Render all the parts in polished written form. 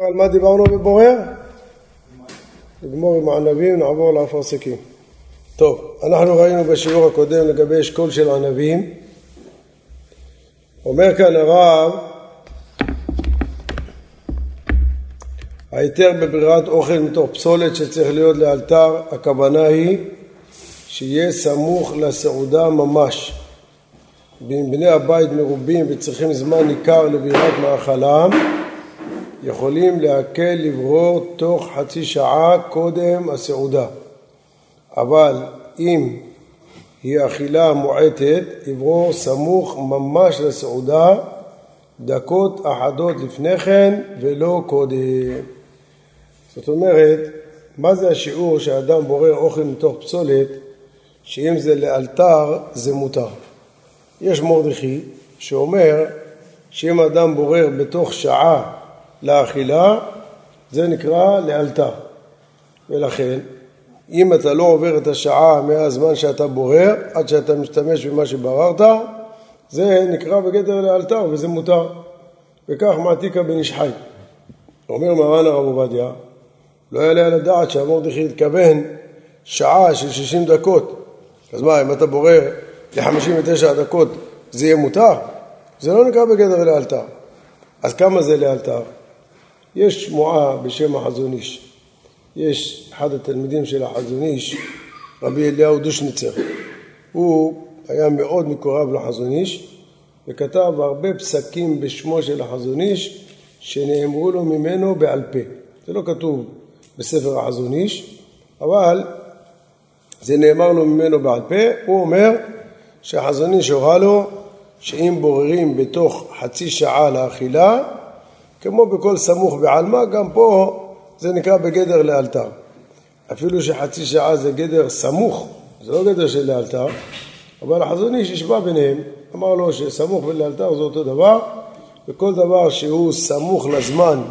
על מה דיברנו בבורר? נגמור עם הענבים, נעבור לאפרסקים. טוב, אנחנו ראינו בשיעור הקודם לגבי אשכול של ענבים. אומר כאן הרב, היתר בברירת אוכל מתוך פסולת שצריך להיות לאלתר, הכוונה היא שיהיה סמוך לסעודה ממש. בני הבית מרובים וצריכים זמן ניכר לברירת מאכלם. יכולים להקל לברור תוך חצי שעה קודם הסעודה. אבל אם היא אכילה מועטת, לברור סמוך ממש לסעודה, דקות אחדות לפני כן ולא קודם. זאת אומרת, מה זה השיעור שאדם בורר אוכל מתוך פסולת, שאם זה לאלתר זה מותר? יש מרדכי שאומר שאם אדם בורר בתוך שעה, לאכילה, זה נקרא לאלתר. ולכן, אם אתה לא עובר את השעה מהזמן שאתה בורר, עד שאתה משתמש במה שבררת, זה נקרא בגדר לאלתר, וזה מותר. וכך מעתיקה בן איש חי. אומר מרן הרב עובדיה, לא יעלה על הדעת שהמרדכי יתכוון שעה של 60 דקות. אז מה, אם אתה בורר ל-59 דקות, זה יהיה מותר? זה לא נקרא בגדר לאלתר. אז כמה זה לאלתר? יש שמועה בשם החזון איש. יש אחד התלמידים של החזון איש, רבי אליהו דושניצר. הוא היה מאוד מקורב לחזון איש, וכתב הרבה פסקים בשמו של החזון איש, שנאמרו לו ממנו בעל פה. זה לא כתוב בספר החזון איש, אבל זה נאמר לו ממנו בעל פה. הוא אומר שהחזון איש הורה לו, שאם בוררים בתוך חצי שעה לאכילה, כמו בכל סמוך בעלמה, גם פה זה נקרא בגדר לאלתר. אפילו שחצי שעה זה גדר סמוך, זה לא גדר של לאלתר, אבל החזון איש השווה ביניהם, אמר לו שסמוך ולאלתר זה אותו דבר, וכל דבר שהוא סמוך לזמן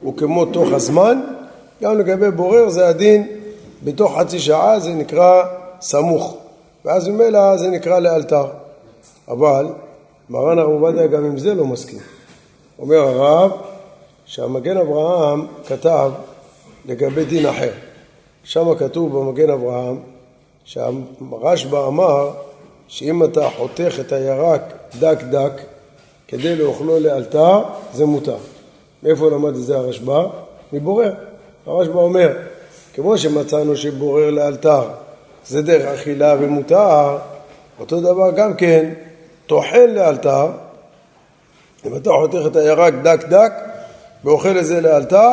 הוא כמו תוך הזמן, גם לגבי בורר זה הדין, בתוך חצי שעה זה נקרא סמוך, ואז ממילא זה נקרא לאלתר. אבל מרן הרב עובדיה גם עם זה לא מסכים. אומר הרב שהמגן אברהם כתב לגבי דין אחר. שם כתוב במגן אברהם שהרשב"א אמר שאם אתה חותך את הירק דק דק כדי לאוכלו לאלתר זה מותר. מאיפה למד את זה הרשב"א? מבורר. הרשב"א אומר כמו שמצאנו שבורר לאלתר זה דרך אכילה ומותר, אותו דבר גם כן תאכל לאלתר. אם אתה חותך את הירק דק דק ואוכל את זה לאלתר,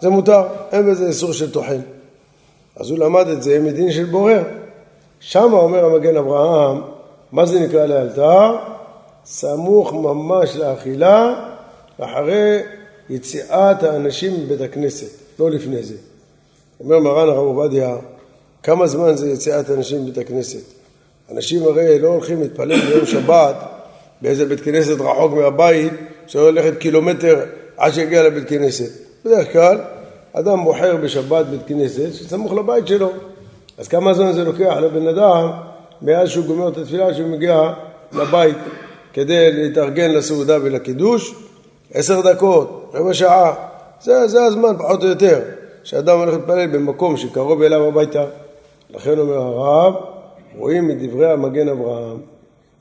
זה מותר, אין בזה איסור של תאכל. אז הוא למד את זה מדין של בורר. שם אומר המגן אברהם, מה זה נקרא לאלתר? סמוך ממש לאכילה, אחרי יציאת האנשים מבית הכנסת, לא לפני זה. אומר מרן הרב עובדיה, כמה זמן זה יציאת האנשים מבית הכנסת? אנשים הרי לא הולכים להתפלל ביום שבת באיזה בית כנסת רחוק מהבית, שלא הולכת קילומטר עד שיגיע לבית כנסת. בדרך כלל, אדם מוכר בשבת בית כנסת שסמוך לבית שלו. אז כמה זמן זה לוקח לבן אדם מאז שהוא גומר את התפילה שהוא מגיע לבית כדי להתארגן לסעודה ולקידוש? 10 דקות, רבע שעה. זה הזמן פחות או יותר שאדם הולך להתפלל במקום שקרוב אליו הביתה. לכן אומר הרב, רואים מדברי המגן אברהם,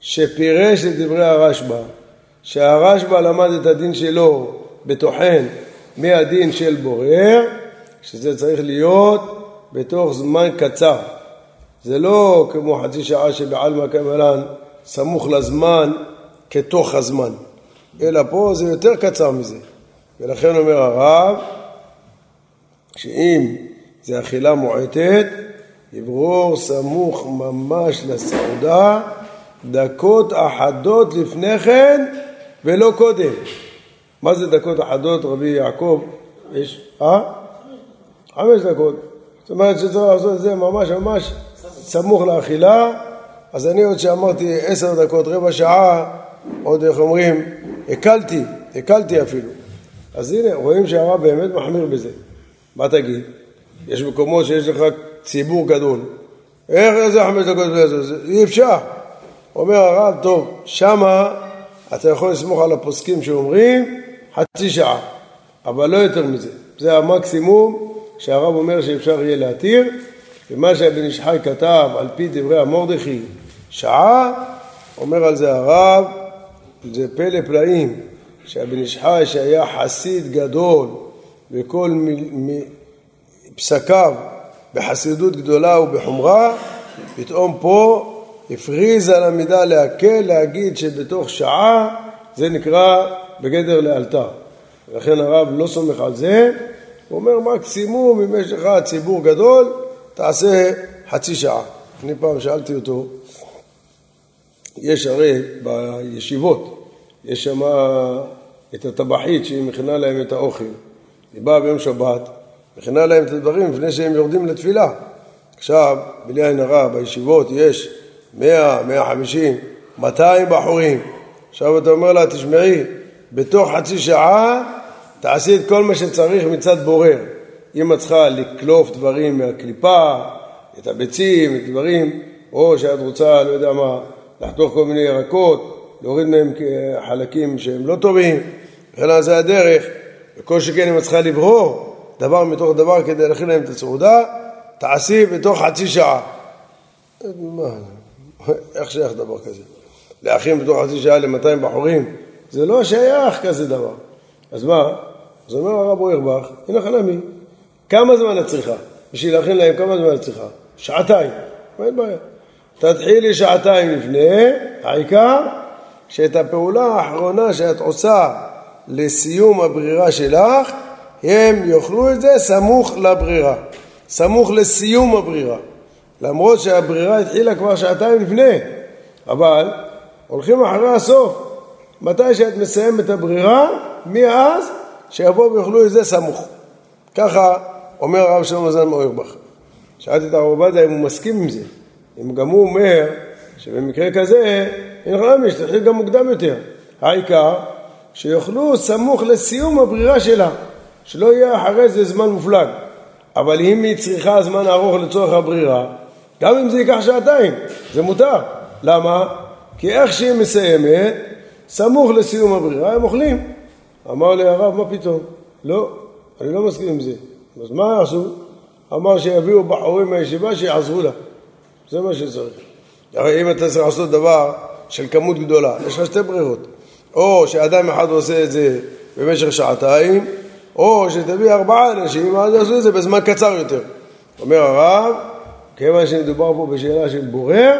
שפירש לדברי הרשב"א, שהרשב"א למד את הדין שלו בתוכן מהדין של בורר, שזה צריך להיות בתוך זמן קצר. זה לא כמו חצי שעה שבעלמא קבלן סמוך לזמן כתוך הזמן, אלא פה זה יותר קצר מזה. ולכן אומר הרב, שאם זה אכילה מועטת, יברור סמוך ממש לסעודה, דקות אחדות לפני כן ולא קודם. מה זה דקות אחדות, רבי יעקב? 5 דקות. זאת אומרת שצריך לעשות את זה ממש סמוך לאכילה. אז אני עוד שאמרתי 10 דקות, רבע שעה, עוד איך אומרים, הקלתי אפילו. אז הנה, רואים שהרב באמת מחמיר בזה. מה תגיד? יש מקומות שיש לך ציבור גדול. איך זה 5 דקות? אי אפשר. אומר הרב, טוב, שמה אתה יכול לסמוך על הפוסקים שאומרים חצי שעה. אבל לא יותר מזה. זה המקסימום שהרב אומר שאפשר יהיה להתיר, ומה שהבן ישחי כתב על פי דברי המורדכי שעה, אומר על זה הרב, זה פלא פלאים, שהבן ישחי שהיה חסיד גדול, וכל פסקיו בחסידות גדולה ובחומרה, פתאום פה הפריז על המידה להקל, להגיד שבתוך שעה זה נקרא בגדר לאלתר. ולכן הרב לא סומך על זה, הוא אומר מקסימום, אם יש לך ציבור גדול, תעשה חצי שעה. אני פעם שאלתי אותו, יש הרי בישיבות, יש שם את הטבחית שהיא מכינה להם את האוכל. היא באה ביום שבת, מכינה להם את הדברים לפני שהם יורדים לתפילה. עכשיו, בלי עין הרע, בישיבות יש 100, 150, 200 בחורים. עכשיו אתה אומר לה, תשמעי, בתוך חצי שעה תעשי את כל מה שצריך מצד בורר. אם את צריכה לקלוף דברים מהקליפה, את הביצים, את דברים, או שאת רוצה, לא יודע מה, לחתוך כל מיני ירקות, להוריד מהם חלקים שהם לא טובים, וכן זה הדרך. וכל שכן אם את צריכה לברור דבר מתוך דבר כדי להכין להם את הצעודה, תעשי בתוך חצי שעה. מה? איך שייך דבר כזה? להכין בתוך חצי שעה ל-200 בחורים, זה לא שייך כזה דבר. אז מה? אז אומר הרב הוא ירבח, הנה חנמי, כמה זמן את צריכה? בשביל להכין להם כמה זמן את צריכה? שעתיים, מה אין בעיה? תתחילי שעתיים לפני, העיקר שאת הפעולה האחרונה שאת עושה לסיום הברירה שלך, הם יאכלו את זה סמוך לברירה, סמוך לסיום הברירה. למרות שהברירה התחילה כבר שעתיים לפני, אבל הולכים אחרי הסוף. מתי שאת מסיים את הברירה, מאז שיבואו ויוכלו את זה סמוך. ככה אומר הרב שלמה זלמן אוירבך. שאלתי את הרב עובדיה אם הוא מסכים עם זה. אם גם הוא אומר שבמקרה כזה, אין חלמי שתתחיל גם מוקדם יותר. העיקר שיוכלו סמוך לסיום הברירה שלה, שלא יהיה אחרי זה זמן מופלג. אבל אם היא צריכה זמן ארוך לצורך הברירה, גם אם זה ייקח שעתיים, זה מותר. למה? כי איך שהיא מסיימת, סמוך לסיום הברירה, הם אוכלים. אמר לי הרב, מה פתאום? לא, אני לא מסכים עם זה. אז מה יעשו? אמר שיביאו בחורים מהישיבה שיעזרו לה. זה מה שצריך. הרי אם אתה צריך לעשות דבר של כמות גדולה, יש לך שתי ברירות. או שאדם אחד עושה את זה במשך שעתיים, או שתביא 4 אנשים, אז יעשו את זה בזמן קצר יותר. אומר הרב, כיוון שמדובר פה בשאלה של בורר,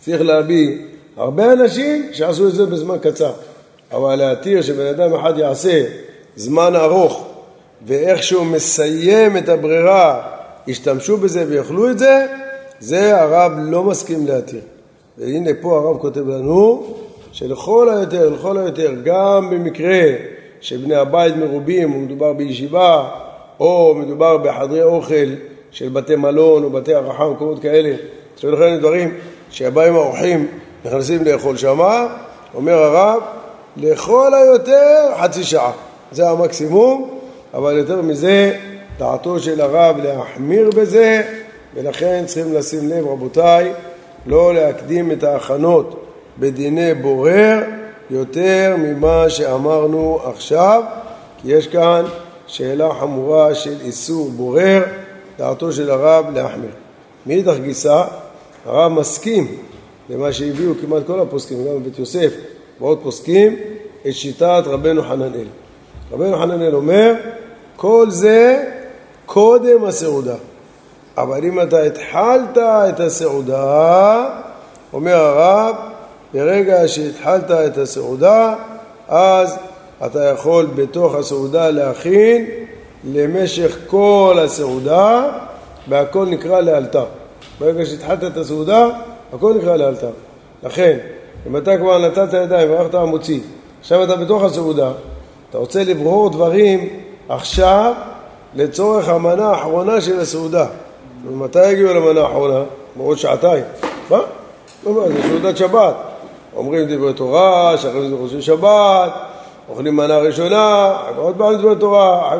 צריך להביא הרבה אנשים שעשו את זה בזמן קצר. אבל להתיר שבן אדם אחד יעשה זמן ארוך, ואיכשהו מסיים את הברירה, ישתמשו בזה ויאכלו את זה, זה הרב לא מסכים להתיר. והנה פה הרב כותב לנו, שלכל היותר, לכל היותר, גם במקרה שבני הבית מרובים, ומדובר בישיבה, או מדובר בחדרי אוכל של בתי מלון, או בתי ערכה, מקומות כאלה, ולכן דברים שהבאים האורחים נכנסים לאכול שמה, אומר הרב, לכל היותר חצי שעה. זה המקסימום, אבל יותר מזה, דעתו של הרב להחמיר בזה, ולכן צריכים לשים לב, רבותיי, לא להקדים את ההכנות בדיני בורר, יותר ממה שאמרנו עכשיו, כי יש כאן שאלה חמורה של איסור בורר, דעתו של הרב להחמיר. מאידך גיסא, הרב מסכים למה שהביאו כמעט כל הפוסקים, גם בית יוסף ועוד פוסקים, את שיטת רבנו חננאל. רבנו חננאל אומר, כל זה קודם הסעודה. אבל אם אתה התחלת את הסעודה, אומר הרב, ברגע שהתחלת את הסעודה, אז אתה יכול בתוך הסעודה להכין למשך כל הסעודה, והכל נקרא לאלתר. ברגע שהתחלת את הסעודה, הכל נקרא לאלתר. לכן, אם אתה כבר נתת ידיים והלכת המוציא, עכשיו אתה בתוך הסעודה, אתה רוצה לברור דברים עכשיו לצורך המנה האחרונה של הסעודה. ומתי יגיעו למנה האחרונה? בעוד שעתיים. מה? לא, זה סעודת שבת. אומרים דברי תורה, שאחרים זה חושבים שבת, אוכלים מנה ראשונה, עוד פעם דברי תורה,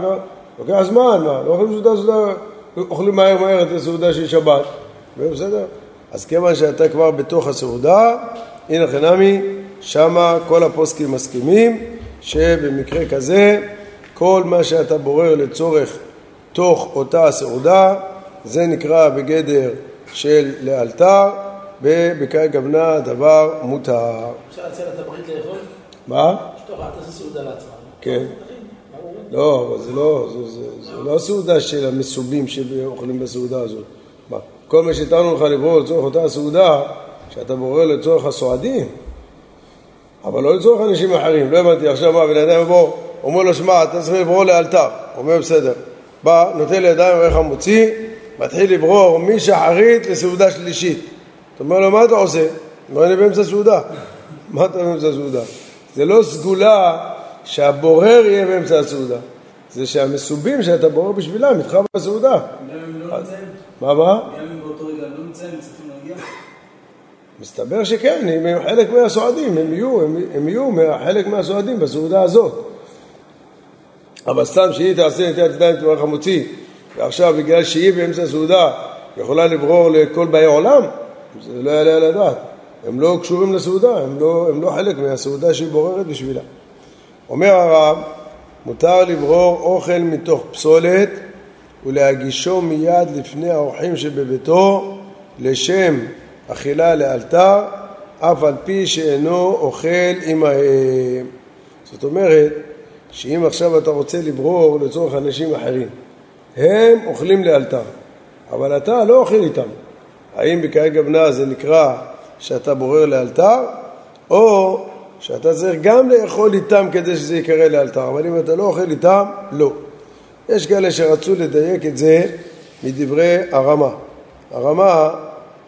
לוקח זמן, מה? לא אוכלים סעודה, אוכלים מהר את הסעודה של שבת. בסדר? אז כיוון שאתה כבר בתוך הסעודה, הנה חינמי, שמה כל הפוסקים מסכימים, שבמקרה כזה כל מה שאתה בורר לצורך תוך אותה סעודה, זה נקרא בגדר של לאלתר, ובקרי גוונה דבר מותר. אפשר לצל את הברית לאכול? מה? שתוכל, תעשה סעודה לעצמם. כן. לא, זה לא, זה לא הסעודה של המסובים שאוכלים בסעודה הזאת. כל מה שתנו לך לברור לצורך אותה הסעודה, שאתה בורר לצורך הסועדים, אבל לא לצורך אנשים אחרים. לא הבנתי, עכשיו מה, בלעדיהם בוא, אומר לו, שמע, אתה צריך לברור לאלתר. אומר, בסדר. בא, נותן לידיים איך המוציא, מתחיל לברור משחרית לסעודה שלישית. אתה אומר לו, מה אתה עושה? הוא אומר, אני באמצע סעודה. מה אתה באמצע סעודה? זה לא סגולה שהבורר יהיה באמצע הסעודה. זה שהמסובים שאתה בורר בשבילה, מתחב בסעודה. מה, מה? מסתבר שכן, הם חלק מהסועדים, הם יהיו חלק מהסועדים בסעודה הזאת. אבל סתם שהיא תעשה נטיית ידיים תמר חמוצי, ועכשיו בגלל שהיא באמצע הסעודה יכולה לברור לכל באי עולם, זה לא יעלה על הדעת. הם לא קשורים לסעודה, הם לא חלק מהסעודה שהיא בוררת בשבילה. אומר הרב, מותר לברור אוכל מתוך פסולת ולהגישו מיד לפני האורחים שבביתו לשם אכילה לאלתר, אף על פי שאינו אוכל עמהם. זאת אומרת, שאם עכשיו אתה רוצה לברור לצורך אנשים אחרים, הם אוכלים לאלתר, אבל אתה לא אוכל איתם. האם בקרי גוונה זה נקרא שאתה בורר לאלתר, או שאתה צריך גם לאכול איתם כדי שזה יקרה לאלתר, אבל אם אתה לא אוכל איתם, לא. יש כאלה שרצו לדייק את זה מדברי הרמה. הרמה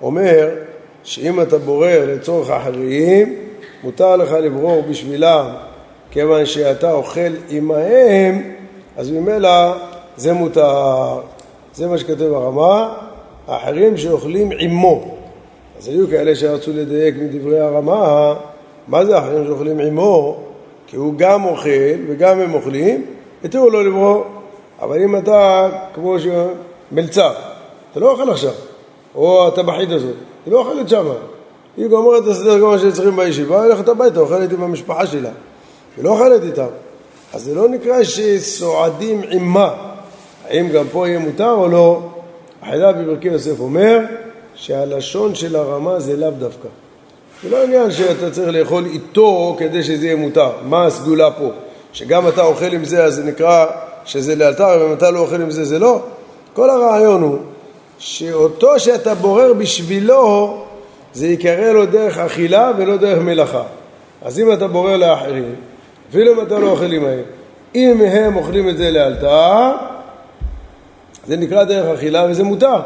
אומר שאם אתה בורר לצורך אחרים, מותר לך לברור בשבילם, כיוון שאתה אוכל עמהם, אז ממילא זה מותר. זה מה שכתב הרמה, האחרים שאוכלים עמו. אז היו כאלה שרצו לדייק מדברי הרמה, מה זה האחרים שאוכלים עמו? כי הוא גם אוכל וגם הם אוכלים, יתאו לו לברור. אבל אם אתה כמו מלצר, אתה לא אוכל עכשיו, או הטבחית הזאת, היא לא אוכלת שם. היא גומרת את הסדר כמו שצריכים בישיבה, הלכת הביתה, אוכלת עם המשפחה שלה. היא לא אוכלת איתם. אז זה לא נקרא שסועדים עמה. האם גם פה יהיה מותר או לא? החידה בברכי יוסף אומר שהלשון של הרמה זה לאו דווקא. זה לא עניין שאתה צריך לאכול איתו כדי שזה יהיה מותר. מה הסגולה פה? שגם אתה אוכל עם זה, אז זה נקרא שזה לאלתר, ואם אתה לא אוכל עם זה, זה לא. כל הרעיון הוא שאותו שאתה בורר בשבילו, זה יקרא לו דרך אכילה ולא דרך מלאכה. אז אם אתה בורר לאחרים, אפילו אם אתה לא אוכל עמהם, אם הם אוכלים את זה לאלתר, זה נקרא דרך אכילה וזה מותר.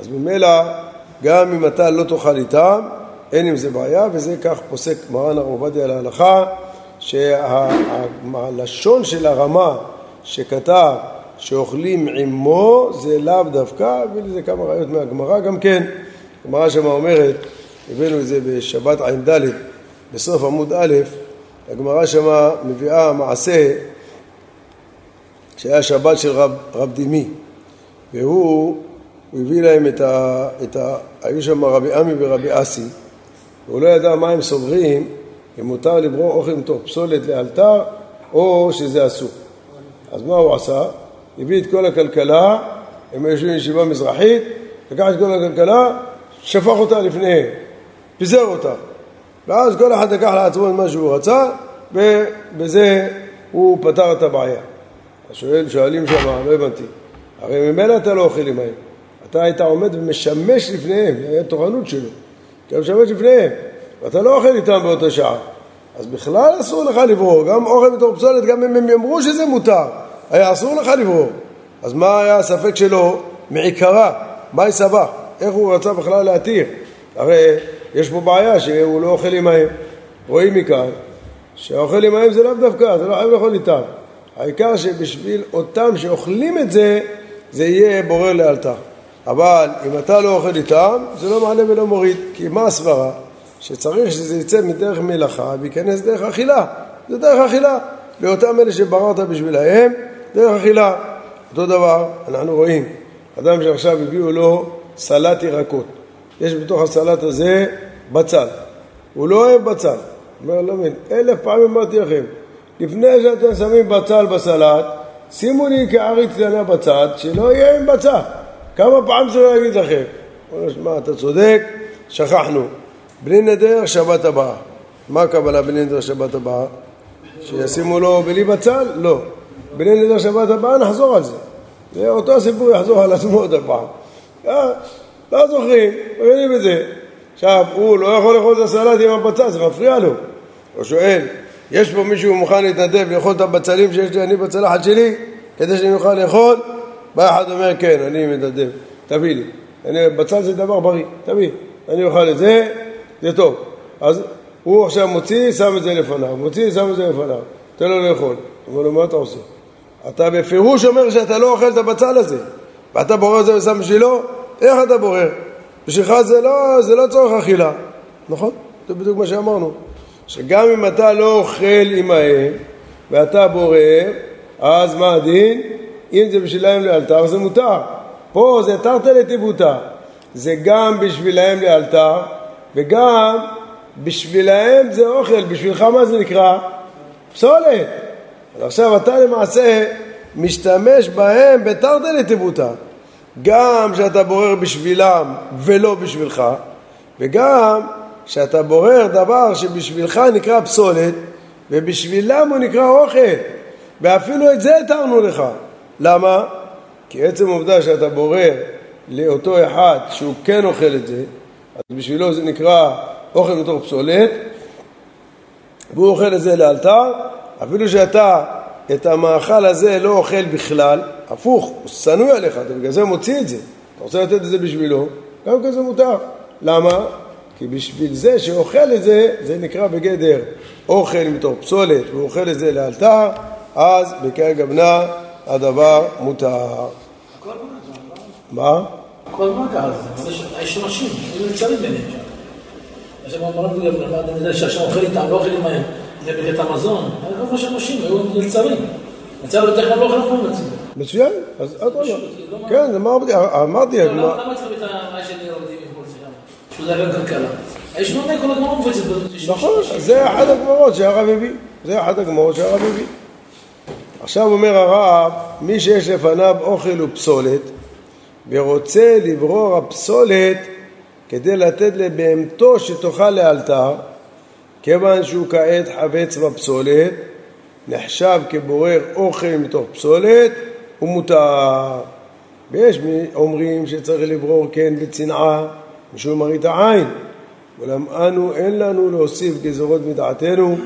אז ממילא, גם אם אתה לא תאכל איתם, אין עם זה בעיה, וזה כך פוסק מרן הרב עובדיה על ההלכה, שהלשון של הרמה שכתב, שאוכלים עמו, זה לאו דווקא, ולזה כמה ראיות מהגמרא גם כן. הגמרא שמה אומרת, הבאנו את זה בשבת עין ד' בסוף עמוד א', הגמרא שמה מביאה מעשה שהיה שבת של רב דימי, והוא הביא להם היו שם רבי אמי ורבי אסי, והוא לא ידע מה הם סוברים, אם מותר לברור אוכל מתוך פסולת לאלתר, או שזה אסור. אז מה הוא עשה? הביא את כל הכלכלה, הם יושבים ישיבה מזרחית, לקח את כל הכלכלה, שפך אותה לפניהם, פיזר אותה. ואז כל אחד לקח לעצמו את מה שהוא רצה, ובזה הוא פתר את הבעיה. שואלים שם, לא הבנתי. הרי ממילא אתה לא אוכל עמהם. אתה היית עומד ומשמש לפניהם, היה תורנות שלו. אתה משמש לפניהם, ואתה לא אוכל איתם באותה שעה. אז בכלל אסור לך לברור, גם אוכל מתוך פסולת, גם אם הם יאמרו שזה מותר. היה אסור לך לברור. אז מה היה הספק שלו מעיקרה? מה הסבך? איך הוא רצה בכלל להתיר? הרי יש פה בעיה שהוא לא אוכל עמהם. רואים מכאן שהאוכל עמהם זה לאו דווקא, זה לא חייב לאכול איתם. העיקר שבשביל אותם שאוכלים את זה, זה יהיה בורר לאלתר. אבל אם אתה לא אוכל איתם, זה לא מעלה ולא מוריד. כי מה הסברה? שצריך שזה יצא מדרך מלאכה ויכנס דרך אכילה. זה דרך אכילה. לאותם אלה שבררת בשבילהם, דרך אכילה. אותו דבר, אנחנו רואים, אדם שעכשיו הביאו לו סלט ירקות. יש בתוך הסלט הזה בצל. הוא לא אוהב בצל. אומר, לא מבין, 1000 פעמים אמרתי לכם, לפני שאתם שמים בצל בסלט, שימו לי כערי קטנה בצד, שלא יהיה עם בצל. כמה פעם שלא יגיד לכם. הוא נשמע, אתה צודק, שכחנו. בלי נדר שבת הבאה. מה קבלה בלי נדר שבת הבאה? שישימו לו בלי בצל? לא. בלי נדר שבת הבאה נחזור על זה. זה אותו הסיפור יחזור על עצמו עוד הפעם. לא זוכרים, מבינים את זה. עכשיו, הוא לא יכול לאכול את הסלט עם הבצל, זה מפריע לו. הוא שואל, יש פה מישהו מוכן להתנדב לאכול את הבצלים שיש לי אני בצלחת שלי כדי שאני אוכל לאכול? בא אחד אומר, כן, אני מתנדב, תביא לי. בצל זה דבר בריא, תביא, אני אוכל את זה, זה טוב. אז הוא עכשיו מוציא, שם את זה לפניו, מוציא, שם את זה לפניו, תן לו לאכול. אבל מה אתה עושה? אתה בפירוש אומר שאתה לא אוכל את הבצל הזה, ואתה בורר את זה ושם בשבילו, איך אתה בורר? בשבילך זה לא צורך אכילה, נכון? זה בדיוק מה שאמרנו. שגם אם אתה לא אוכל עמהם ואתה בורר, אז מה הדין? אם זה בשבילהם לאלתר זה מותר. פה זה תרת לטיבותה. זה גם בשבילהם לאלתר וגם בשבילהם זה אוכל. בשבילך מה זה נקרא? פסולת. אז עכשיו אתה למעשה משתמש בהם בתרת לטיבותה. גם שאתה בורר בשבילם ולא בשבילך וגם שאתה בורר דבר שבשבילך נקרא פסולת, ובשבילם הוא נקרא אוכל, ואפילו את זה התרנו לך. למה? כי עצם עובדה שאתה בורר לאותו אחד שהוא כן אוכל את זה, אז בשבילו זה נקרא אוכל מתוך פסולת, והוא אוכל את זה לאלתר, אפילו שאתה את המאכל הזה לא אוכל בכלל, הפוך, הוא סנוי עליך, אתה בגלל זה מוציא את זה, אתה רוצה לתת את זה בשבילו, גם כזה מותר. למה? כי בשביל זה שאוכל את זה, זה נקרא בגדר אוכל מתוך פסולת, ואוכל את זה לאלתר, אז בקר גבנה הדבר מותר. הכל מודע. מה? הכל מודע, אז יש אנשים, הם נצרים ביניהם. אז הם אומרים, שהשם אוכל איתם, לא אוכל עמהם, זה בגלל את המזון. אבל לא חושב אנשים, היו נצרים. נצרים יותר כלל לא אוכל אופן מצוין. מצוין? אז את רואה. כן, אמרתי. למה צריך את מה שאני עובדים? שזה הרבה כלכלה. יש לא כל הגמרות מופצת בזאת. נכון, זה אחד הגמרות שהרב הביא. זה אחד הגמרות שהרב הביא. עכשיו אומר הרב, מי שיש לפניו אוכל ופסולת, ורוצה לברור הפסולת כדי לתת לבהמתו שתוכל לאלתר, כיוון שהוא כעת חבץ בפסולת, נחשב כבורר אוכל מתוך פסולת, ומותר. ויש מי אומרים שצריך לברור כן בצנעה, משום מרית העין, אולם אנו אין לנו להוסיף גזרות מדעתנו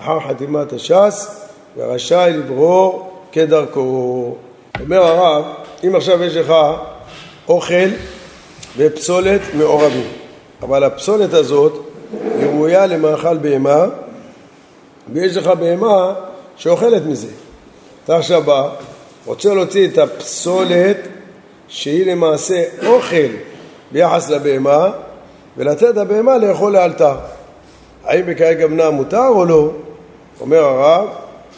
אחר חתימת הש"ס, ורשאי לברור כדרכו. אומר הרב, אם עכשיו יש לך אוכל ופסולת מעורבים, אבל הפסולת הזאת היא ראויה למאכל בהמה, ויש לך בהמה שאוכלת מזה. אתה עכשיו בא, רוצה להוציא את הפסולת שהיא למעשה אוכל, ביחס לבהמה, ולתת הבהמה לאכול לאלתר. האם בקרי גבנה מותר או לא? אומר הרב,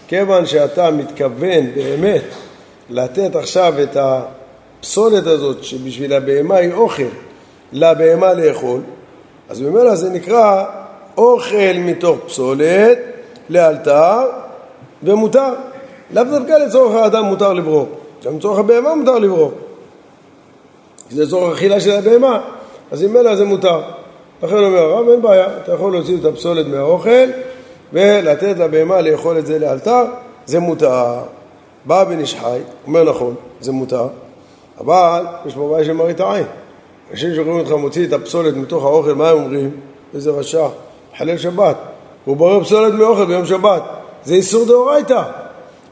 כיוון שאתה מתכוון באמת לתת עכשיו את הפסולת הזאת, שבשביל הבהמה היא אוכל, לבהמה לאכול, אז במילא זה נקרא אוכל מתוך פסולת לאלתר, ומותר. לאו דווקא לצורך האדם מותר לברור, גם לצורך הבהמה מותר לברור. זה צורך אכילה של הבהמה, אז אם אלא זה מותר. לכן אומר הרב, אין בעיה, אתה יכול להוציא את הפסולת מהאוכל ולתת לבהמה לאכול את זה לאלתר, זה מותר. בא בן איש חי, אומר נכון, זה מותר, אבל יש פה בעיה של מראית העין. אנשים שאומרים לך, מוציא את הפסולת מתוך האוכל, מה הם אומרים? איזה רשע, חלל שבת, הוא ברר פסולת מאוכל ביום שבת, זה איסור דאורייתא.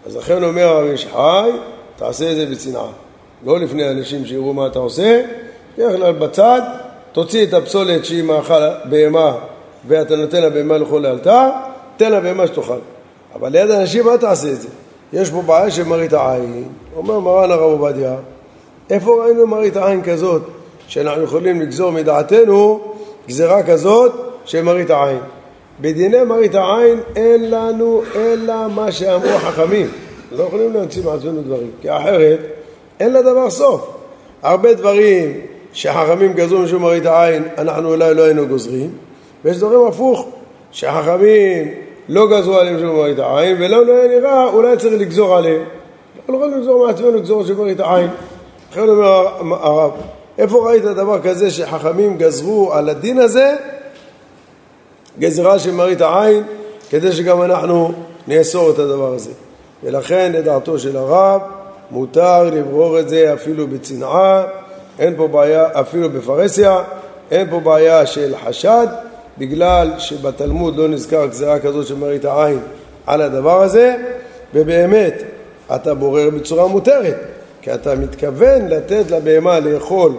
אז לכן אומר בן איש חי, תעשה את זה בצנעה. לא לפני אנשים שיראו מה אתה עושה, תלך בצד, תוציא את הפסולת שהיא מאכל בהמה, ואתה נותן לבהמה לאכול לאלתר, תן לבהמה שתאכל. אבל ליד אנשים מה תעשה את זה? יש פה בעיה של מרית העין. אומר מרן הרב עובדיה, איפה ראינו מרית העין כזאת, שאנחנו יכולים לגזור מדעתנו גזרה כזאת של מרית העין? בדיני מרית העין אין לנו אלא מה שאמרו חכמים. לא יכולים להמציא מעצמנו דברים, כי אחרת אין לדבר סוף. הרבה דברים שחכמים גזרו משום מראית העין, אנחנו אולי לא היינו גוזרים, ויש דברים הפוך, שחכמים לא גזרו עליהם של מראית העין, ולא נראה, אולי צריך לגזור עליהם. לא יכול לגזור מעצמנו, לגזור של מראית העין. אחרי אומר הרב, איפה ראית דבר כזה שחכמים גזרו על הדין הזה? גזרה של מראית העין, כדי שגם אנחנו נאסור את הדבר הזה. ולכן, לדעתו של הרב, מותר לברור את זה אפילו בצנעה, אין פה בעיה, אפילו בפרסיה, אין פה בעיה של חשד, בגלל שבתלמוד לא נזכר גזרה כזאת שמראית העין על הדבר הזה, ובאמת אתה בורר בצורה מותרת, כי אתה מתכוון לתת לבהמה לאכול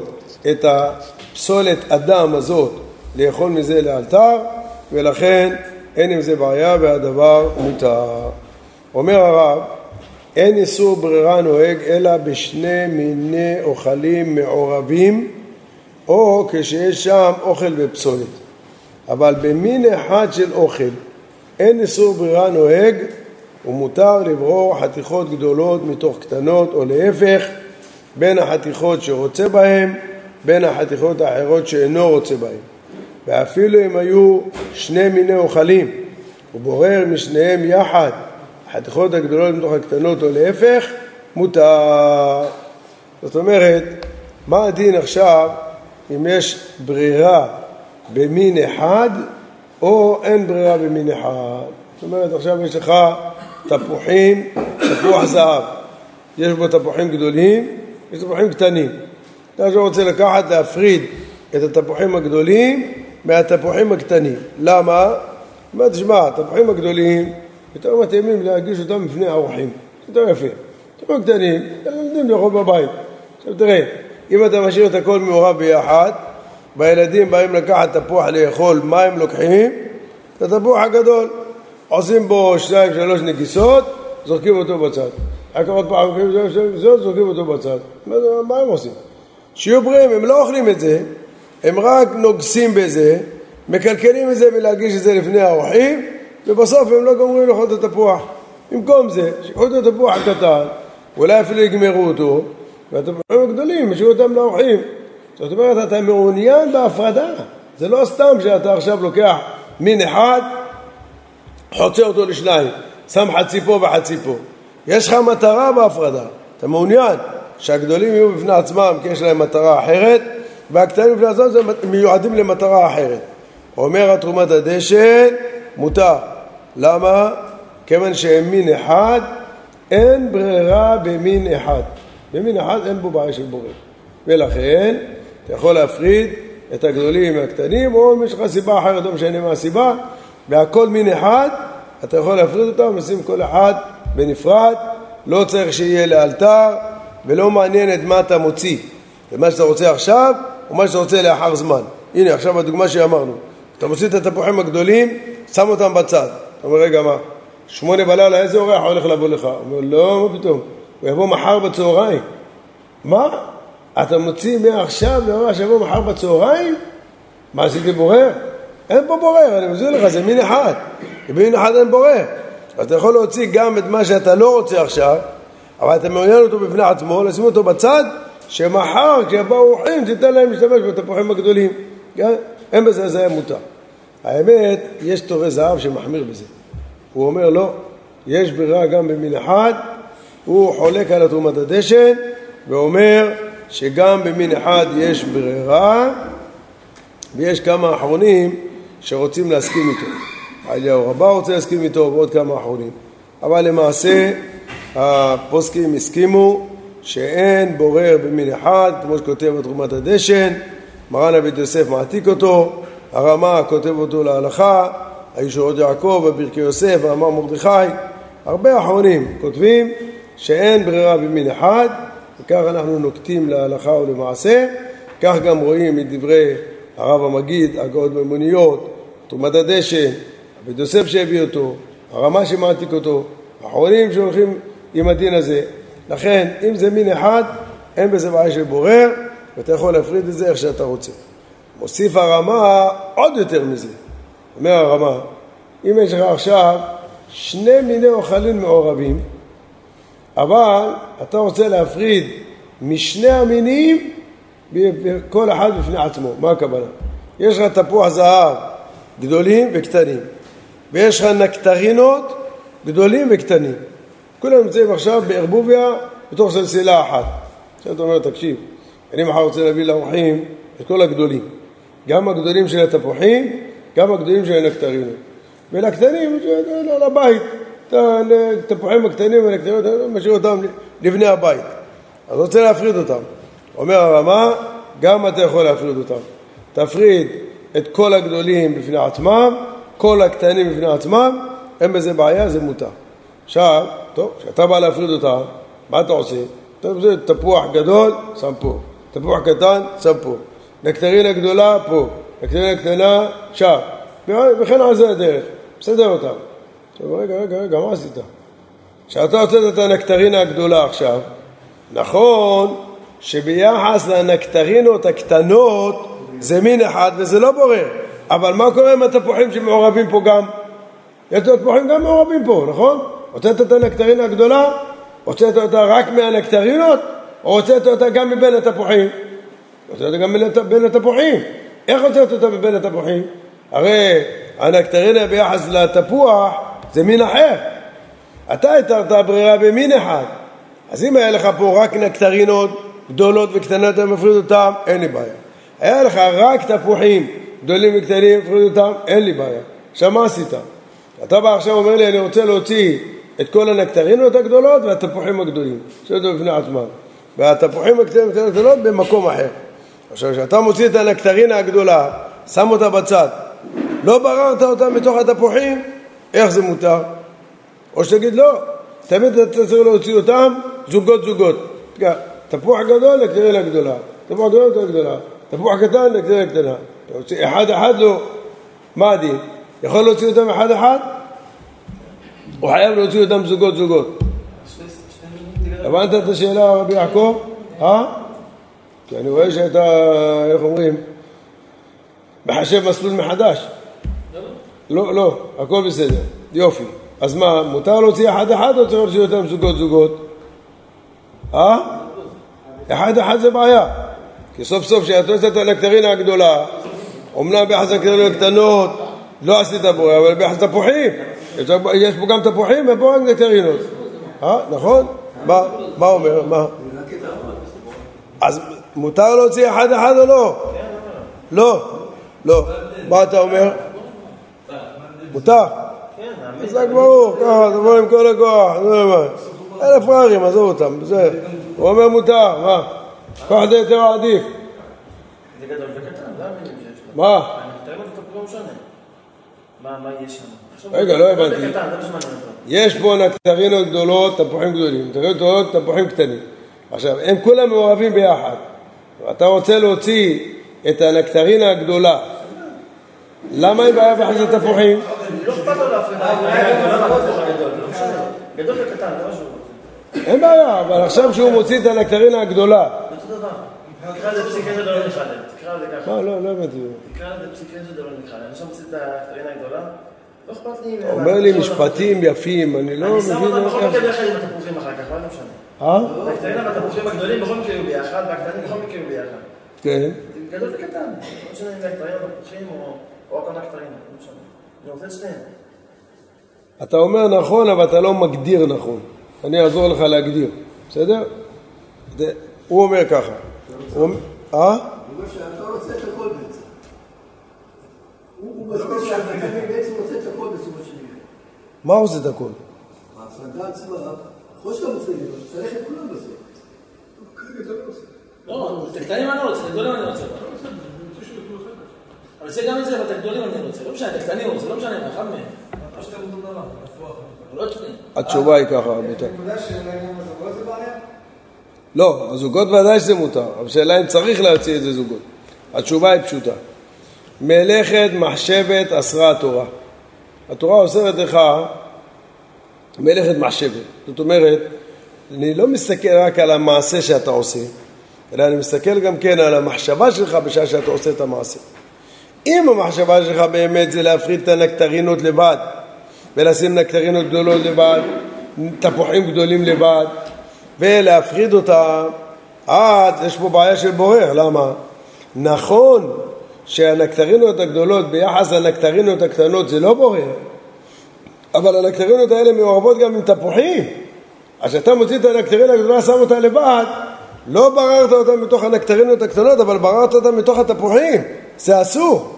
את הפסולת אדם הזאת, לאכול מזה לאלתר, ולכן אין עם זה בעיה והדבר מותר. אומר הרב, אין איסור ברירה נוהג אלא בשני מיני אוכלים מעורבים, או כשיש שם אוכל בפסולת. אבל במין אחד של אוכל אין איסור ברירה נוהג, ומותר לברור חתיכות גדולות מתוך קטנות, או להפך, בין החתיכות שרוצה בהן, בין החתיכות האחרות שאינו רוצה בהן. ואפילו אם היו שני מיני אוכלים, הוא בורר משניהם יחד, החתיכות הגדולות מתוך הקטנות או להפך, מותר. זאת אומרת, מה הדין עכשיו אם יש ברירה במין אחד או אין ברירה במין אחד? זאת אומרת, עכשיו יש לך תפוחים, תפוח זהב. יש בו תפוחים גדולים, יש תפוחים קטנים. אתה רוצה לקחת, להפריד את התפוחים הגדולים מהתפוחים הקטנים. למה? מה תשמע, התפוחים הגדולים יותר מתאימים להגיש אותם בפני האורחים. יותר יפה. תפוחים קטנים, אתם יודעים לאכול בבית. עכשיו תראה, אם אתה משאיר את הכל מעורב ביחד, והילדים באים לקחת תפוח לאכול, מה הם לוקחים? את התפוח הגדול. עושים בו 2-3 נגיסות, זורקים אותו בצד. עוד פעם, זורקים אותו בצד. מה הם עושים? שיהיו בריאים, הם לא אוכלים את זה, הם רק נוגסים בזה, מקלקלים את זה ולהגיש את זה לפני האורחים, ובסוף הם לא גומרים לאכול את התפוח. במקום זה, שיקחו את התפוח הקטן, אולי אפילו יגמרו אותו, והתפוחים הגדולים, משאירו אותם לאורחים. זאת אומרת, אתה מעוניין בהפרדה. זה לא סתם שאתה עכשיו לוקח מין אחד, חוצה אותו לשניים, שם חצי פה וחצי פה. יש לך מטרה בהפרדה. אתה מעוניין שהגדולים יהיו בפני עצמם כי יש להם מטרה אחרת, והקטנים בפני עצמם מיועדים למטרה אחרת. אומר תרומת הדשן, מותר. למה? כיוון שמין אחד, אין ברירה במין אחד. במין אחד אין בו בעיה של בורר. ולכן, אתה יכול להפריד את הגדולים מהקטנים, או יש לך סיבה אחרת, לא משנה מה הסיבה, והכל מין אחד, אתה יכול להפריד אותם, ושים כל אחד בנפרד, לא צריך שיהיה לאלתר, ולא מעניין את מה אתה מוציא, את מה שאתה רוצה עכשיו, ומה שאתה רוצה לאחר זמן. הנה, עכשיו הדוגמה שאמרנו, אתה מוציא את התפוחים הגדולים, שם אותם בצד. אתה אומר, רגע, מה? 8 בלילה, איזה אורח הולך לבוא לך? הוא אומר, לא, מה פתאום? הוא יבוא מחר בצהריים. מה? אתה מוציא מעכשיו לאורח שיבוא מחר בצהריים? מה עשיתי בורר? אין פה בורר, אני מזהיר לך, זה מין אחד. במין אחד אין בורר. אתה יכול להוציא גם את מה שאתה לא רוצה עכשיו, אבל אתה מעוניין אותו בפני עצמו, לשים אותו בצד, שמחר כשבאו חיים, תיתן להם להשתמש בתפוחים הגדולים. אין בזה, זה היה מותר. האמת, יש תורי זהב שמחמיר בזה. הוא אומר, לא, יש ברירה גם במין אחד, הוא חולק על תרומת הדשן, ואומר שגם במין אחד יש ברירה, ויש כמה אחרונים שרוצים להסכים איתו. אליהו רבה רוצה להסכים איתו ועוד כמה אחרונים. אבל למעשה הפוסקים הסכימו שאין בורר במין אחד, כמו שכותב בתרומת הדשן, מרן בית יוסף מעתיק אותו, הרמה כותב אותו להלכה, הישועות יעקב, הברכי יוסף, האמר מרדכי, הרבה אחרונים כותבים שאין ברירה במין אחד, וכך אנחנו נוקטים להלכה ולמעשה, כך גם רואים את דברי הרב המגיד, הגאות ממוניות, תרומת הדשן, הבית יוסף שהביא אותו, הרמה שמעתיק אותו, האחרונים שהולכים עם הדין הזה. לכן, אם זה מין אחד, אין בזה בעיה של בורר, ואתה יכול להפריד את זה איך שאתה רוצה. מוסיף הרמה עוד יותר מזה. אומר הרמה, אם יש לך עכשיו 2 מיני אוכלים מעורבים, אבל אתה רוצה להפריד משני המינים, כל אחד בפני עצמו. מה הכוונה? יש לך תפוח זהב גדולים וקטנים, ויש לך נקטרינות גדולים וקטנים. כולם נמצאים עכשיו בערבוביה בתוך סלסילה אחת. עכשיו אתה אומר, תקשיב, אני מחר רוצה להביא לאורחים את כל הגדולים. גם הגדולים של התפוחים, גם הגדולים של הנקטרינות. ולקטנים, על הבית. התפוחים הקטנים והנקטרינות, משאיר אותם לבני הבית. אז רוצה להפריד אותם. אומר הרמה, גם אתה יכול להפריד אותם. תפריד את כל הגדולים בפני עצמם, כל הקטנים בפני עצמם, אין בזה בעיה, זה מותר. עכשיו, טוב, כשאתה בא להפריד אותם, מה אתה עושה? אתה עושה תפוח גדול, שם פה. תפוח קטן, שם פה. נקטרינה גדולה, פה. נקטרינה קטנה, שם. וכן על זה הדרך. בסדר אותם. עכשיו, רגע, מה עשית? כשאתה עושה את הנקטרינה הגדולה עכשיו, נכון שביחס לנקטרינות הקטנות, זה מין אחד וזה לא בורר. אבל מה קורה עם התפוחים שמעורבים פה גם? יש תפוחים גם מעורבים פה, נכון? הוצאת את הנקטרינה הגדולה? הוצאת אותה רק מהנקטרינות? או הוצאת אותה גם מבין התפוחים? הוצאת אותה גם מבין התפוחים. איך הוצאת אותה מבין התפוחים? הרי הנקטרינה ביחס לתפוח זה מין אחר. אתה היתרת הברירה במין אחד. אז אם היה לך פה רק נקטרינות גדולות וקטנות, אתה מפריד אותם, אין לי בעיה. היה לך רק תפוחים גדולים וקטנים, מפריד אותם, אין לי בעיה. עכשיו מה עשית? אתה בא עכשיו אומר לי, אני רוצה להוציא את כל הנקטרינות הגדולות והתפוחים הגדולים. שזה בפני עצמם. והתפוחים הקטנים הגדולות במקום אחר. עכשיו, כשאתה מוציא את הנקטרינה הגדולה, שם אותה בצד, לא בררת אותה מתוך התפוחים, איך זה מותר? או שתגיד לא. תמיד אתה צריך להוציא אותם זוגות. תפוח גדול, נקטרינה גדולה. תפוח גדול, נקטרינה גדולה. תפוח קטן, נקטרינה קטנה. אתה הוציא אחד לא. מה הדין? יכול להוציא אותם אחד? הוא חייב להוציא אותם זוגות. הבנת את השאלה, רבי יעקב? כי אני רואה שאתה, איך אומרים, מחשב מסלול מחדש. לא, הכל בסדר. יופי. אז מה, מותר להוציא אחד או צריך להוציא אותם זוגות? אחד זה בעיה. כי סוף שאתה עושה את הנקטרינה הגדולה, אומנם ביחס הנקטרינות הקטנות, לא עשית בו, אבל ביחס תפוחים. יש פה גם תפוחים ופה גם נקטרינות. נכון? מה אומר? אז מותר להוציא אחד או לא? לא. מה אתה אומר? מותר? אז זה ברור, ככה, אתה בוא עם כל הכוח. אלה פרארים, עזוב אותם. הוא אומר מותר, מה? כוח זה יותר עדיף. זה גדול וקטן. מה? הנקטרינות לא משנה. מה יש שם? רגע, לא הבנתי. יש פה נקטרינות גדולות, תפוחים גדולים. נקטרינות גדולות, תפוחים קטנים. עכשיו, הם כולם מעורבים ביחד. אתה רוצה להוציא את הנקטרינה הגדולה. למה היא בעיה ביחס לתפוחים? לא אכפת לו להפריד. גדול וקטן, זה משהו. אין בעיה, אבל עכשיו שהוא מוציא את הנקטרינה הגדולה. אותו דבר. תקרא לזה פסיקה זה דבר נכלל. תקרא לזה ככה. לא הבנתי. תקרא לזה פסיקה זה דבר נכלל. אני עכשיו מוציא את הקטרינה הגדולה. לא אכפת לי. אומר לי משפטים יפים, אני לא מבין. אני שם אותם בכל מקרה ביחד עם התפוחים אחר כך, מה לא משנה. הקטרינה והתפוחים הגדולים בכל מקרה ביחד, והקטנים בכל מקרה ביחד. כן. גדול וקטן. לא משנה אם זה הקטרינה והתפוחים או הקטנה הקטרינה, לא משנה. אני רוצה שניהם. אתה אומר נכון, אבל אתה לא מגדיר נכון. אני אעזור לך להגדיר, בסדר? הוא אומר ככה. הוא אומר שאתה רוצה את הכל בעצם. הוא מסביר שאתה בעצם רוצה את הכל בסופו של יום. מה עושה את הכל? ההפרדה עצמה, כל שאתה רוצה את הכל, צריך את כולם בסוף. לא, את הקטנים אני לא רוצה, את הגדולים אני רוצה. אבל זה גם את זה, אבל את הגדולים אני רוצה. לא משנה, את הקטנים רוצה, לא משנה, אחד מהם. לא שאתה אותו דבר, הפרוח. התשובה היא ככה, רבותי. לא, הזוגות ודאי שזה מותר, אבל שאלה אם צריך להוציא את זה זוגות. התשובה היא פשוטה. מלאכת מחשבת אסרה התורה. התורה אוסרת לך מלאכת מחשבת. זאת אומרת, אני לא מסתכל רק על המעשה שאתה עושה, אלא אני מסתכל גם כן על המחשבה שלך בשעה שאתה עושה את המעשה. אם המחשבה שלך באמת זה להפריד את הנקטרינות לבד, ולשים נקטרינות גדולות לבד, תפוחים גדולים לבד, ולהפריד אותם, יש פה בעיה של בורר. למה? נכון שהנקטרינות הגדולות ביחס לנקטרינות הקטנות זה לא בורר, אבל הנקטרינות האלה מעורבות גם עם תפוחים. אז כשאתה מוציא את הנקטרינה הגדולה, שם אותה לבד, לא בררת אותה מתוך הנקטרינות הקטנות, אבל בררת אותה מתוך התפוחים. זה אסור.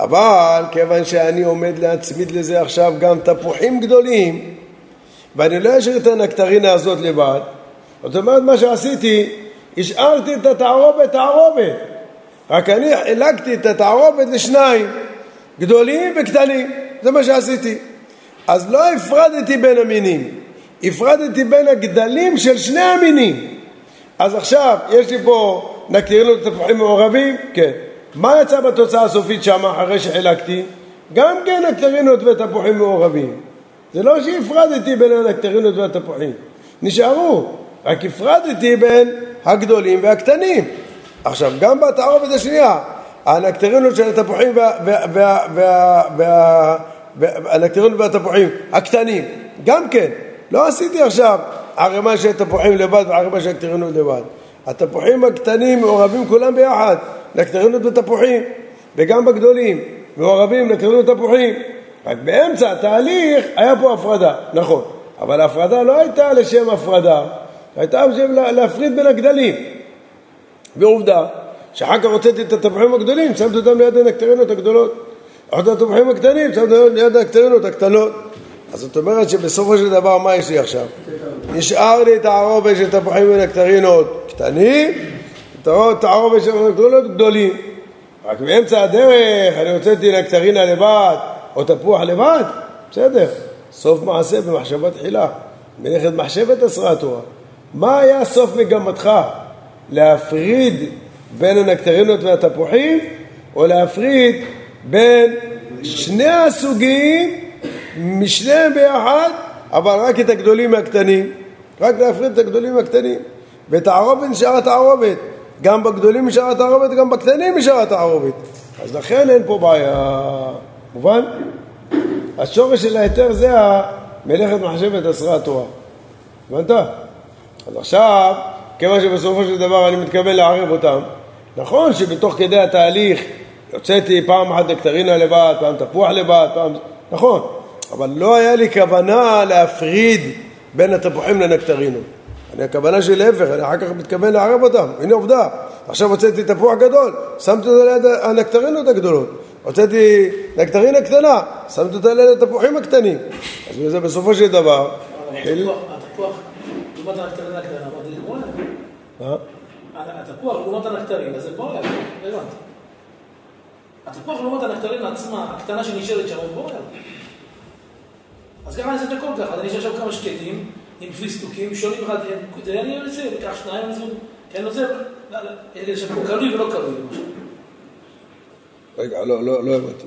אבל כיוון שאני עומד להצמיד לזה עכשיו גם תפוחים גדולים, ואני לא אשאיר את הנקטרינה הזאת לבד, זאת אומרת, מה שעשיתי, השארתי את התערובת. רק אני חילקתי את התערובת לשניים, גדולים וקטנים. זה מה שעשיתי. אז לא הפרדתי בין המינים, הפרדתי בין הגדלים של שני המינים. אז עכשיו, יש לי פה נקטרינות תפוחים מעורבים, כן. מה יצא בתוצאה הסופית שם אחרי שחילקתי? גם כן נקטרינות ותפוחים מעורבים. זה לא שהפרדתי בין הנקטרינות והתפוחים. נשארו, רק הפרדתי בין הגדולים והקטנים. עכשיו, גם בתערובת השנייה, הנקטרינות של התפוחים והנקטרינות והתפוחים הקטנים, גם כן. לא עשיתי עכשיו ערימה של תפוחים לבד וערימה של נקטרינות לבד. התפוחים הקטנים מעורבים כולם ביחד, נקטרינות ותפוחים, וגם בגדולים מעורבים נקטרינות ותפוחים. רק באמצע התהליך היה פה הפרדה, נכון. אבל ההפרדה לא הייתה לשם הפרדה, הייתה לשם להפריד בין הגדלים. בעובדה, שאחר כך הוצאתי את התפוחים הגדולים, שמתי אותם ליד הנקטרינות הגדולות. את התפוחים הקטנים, שמתי אותם ליד הנקטרינות הקטנות. אז זאת אומרת שבסופו של דבר, מה יש לי עכשיו? נשאר לי את הערובה של תפוחים ונקטרינות קטנים, את הערובה של נקטרינות גדולים. רק באמצע הדרך, אני הוצאתי נקטרינה לבד, או תפוח לבד, בסדר. סוף מעשה במחשבה תחילה, מלאכת מחשבת עשרה תורה. מה היה סוף מגמתך? להפריד בין הנקטרינות והתפוחים, או להפריד בין שני הסוגים, משניהם ביחד, אבל רק את הגדולים מהקטנים. רק להפריד את הגדולים מהקטנים. ותערובת נשאר התערובת. גם בגדולים נשאר התערובת, גם בקטנים נשאר התערובת. אז לכן אין פה בעיה. מובן? השורש של היתר זה מלאכת מחשבת עשרה התורה. הבנת? אז עכשיו, כיוון שבסופו של דבר אני מתכוון לערב אותם, נכון שבתוך כדי התהליך יוצאתי פעם אחת נקטרינה לבד, פעם תפוח לבד, פעם... נכון, אבל לא היה לי כוונה להפריד בין התפוחים לנקטרינות. אני הכוונה שלי להפך, אני אחר כך מתכוון לערב אותם. הנה עובדה, עכשיו הוצאתי תפוח גדול, שמתי אותה ליד הנקטרינות הגדולות. הוצאתי נקטרינה קטנה, שמתי אותה ליד התפוחים הקטנים. אז זה בסופו של דבר... התפוח, לעומת הנקטרינה הקטנה, אבל זה כמו להם. התפוח, לעומת הנקטרינה, זה כמו להם, הבנת. התפוח לעומת הנקטרינה עצמה, הקטנה שנשארת שם, בואו להם. אז ככה אני עושה את הכל ככה, אני אשאר שם כמה שקטים, עם פיסטוקים, שונים אחד, זה היה נהיה לזה, וכך שניים לזה, כי אני רוצה, אלה שם קרוי ולא קרוי, למשל. רגע, לא הבאתי,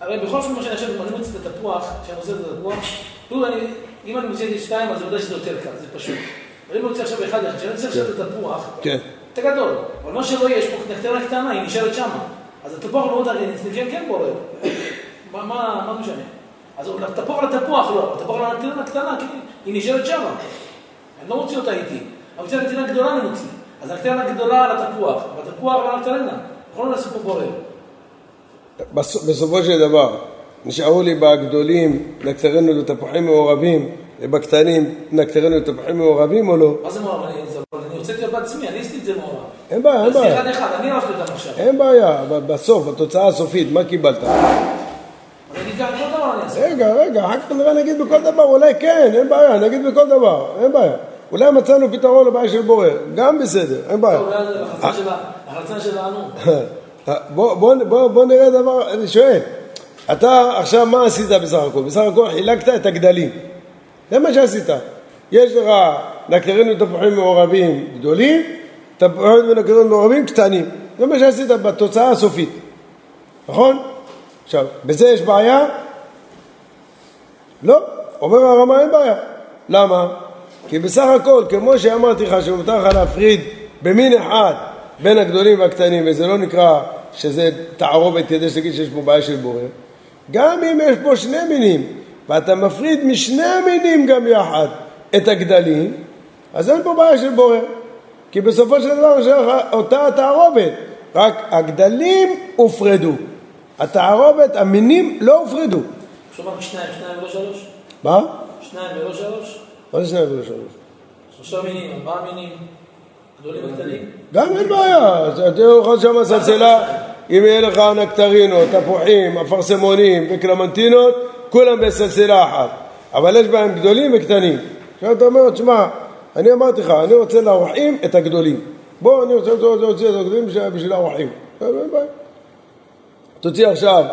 הרי בכל אופן מה שאני חושב, אם אני מוצא את התפוח, כשאני עושה את התפוח, אם אני מוצא את שתיים, אז אני יודע שזה יותר קל, זה פשוט. אבל אם אני מוצא עכשיו אחד, כשאני מוצא עכשיו את התפוח, אתה גדול, אבל מה שלא יש פה נקטרינה קטנה, היא נשארת שם. אז התפוח לא יודע, נתנגן כן בו, מה משנה? אז התפוח לתפוח לא, התפוח לנקטרינה קטנה, היא נשארת שם. אני לא מוציא אותה איתי, אבל מוציא נקטרינה גדולה אני מוציא. אז הנקטרינה גדולה על התפוח, והתפוח לנקטרינה. אנחנו לא נעשו פה בורר. בסופו של דבר, נשארו לי בגדולים נקטרינות ותפוחים מעורבים, ובקטנים נקטרינות ותפוחים מעורבים או לא? מה זה מעורב? אני הוצאתי בעצמי, אני עשיתי את זה מעורב. אין בעיה, אין בעיה. אני ערפתי אותם עכשיו. אין בעיה, אבל בסוף, התוצאה הסופית, מה קיבלת? רגע, אחר כך נראה נגיד בכל דבר, אולי כן, אין בעיה, נגיד בכל דבר, אין בעיה. אולי מצאנו פתרון לבעיה של בורא, גם בסדר, אין בעיה. אולי זה בחצה שלנו. בוא נראה דבר, אני שואל, אתה עכשיו מה עשית בסך הכל? בסך הכל חילקת את הגדלים. זה מה שעשית. יש לך נקטרינות תפוחים מעורבים גדולים, תפוחים ונקטרינות מעורבים קטנים. זה מה שעשית בתוצאה הסופית. נכון? עכשיו, בזה יש בעיה? לא, אומר הרמה אין בעיה. למה? כי בסך הכל, כמו שאמרתי לך, שמותר לך להפריד במין אחד בין הגדולים והקטנים, וזה לא נקרא שזה תערובת כדי שתגיד שיש פה בעיה של בורא, גם אם יש פה שני מינים, ואתה מפריד משני המינים גם יחד את הגדלים, אז אין פה בעיה של בורא. כי בסופו של דבר שלך אותה התערובת, רק הגדלים הופרדו. התערובת, המינים לא הופרדו. כשהוא אמר שניים ולא שלוש? מה? שניים ולא שלוש? מה זה שניים ולא שלוש? שלושה מינים, ארבעה מינים, גדולים וקטנים? גם אין בעיה, אתה אוכל שם סלסלה, אם יהיה לך נקטרינות, תפוחים, אפרסמונים וקלמנטינות, כולם בסלסלה אחת, אבל יש בהם גדולים וקטנים. עכשיו אתה אומר, תשמע, אני אמרתי לך, אני רוצה להרוחים את הגדולים. בוא, אני רוצה להוציא את הגדולים בשביל להרוחים. תוציא עכשיו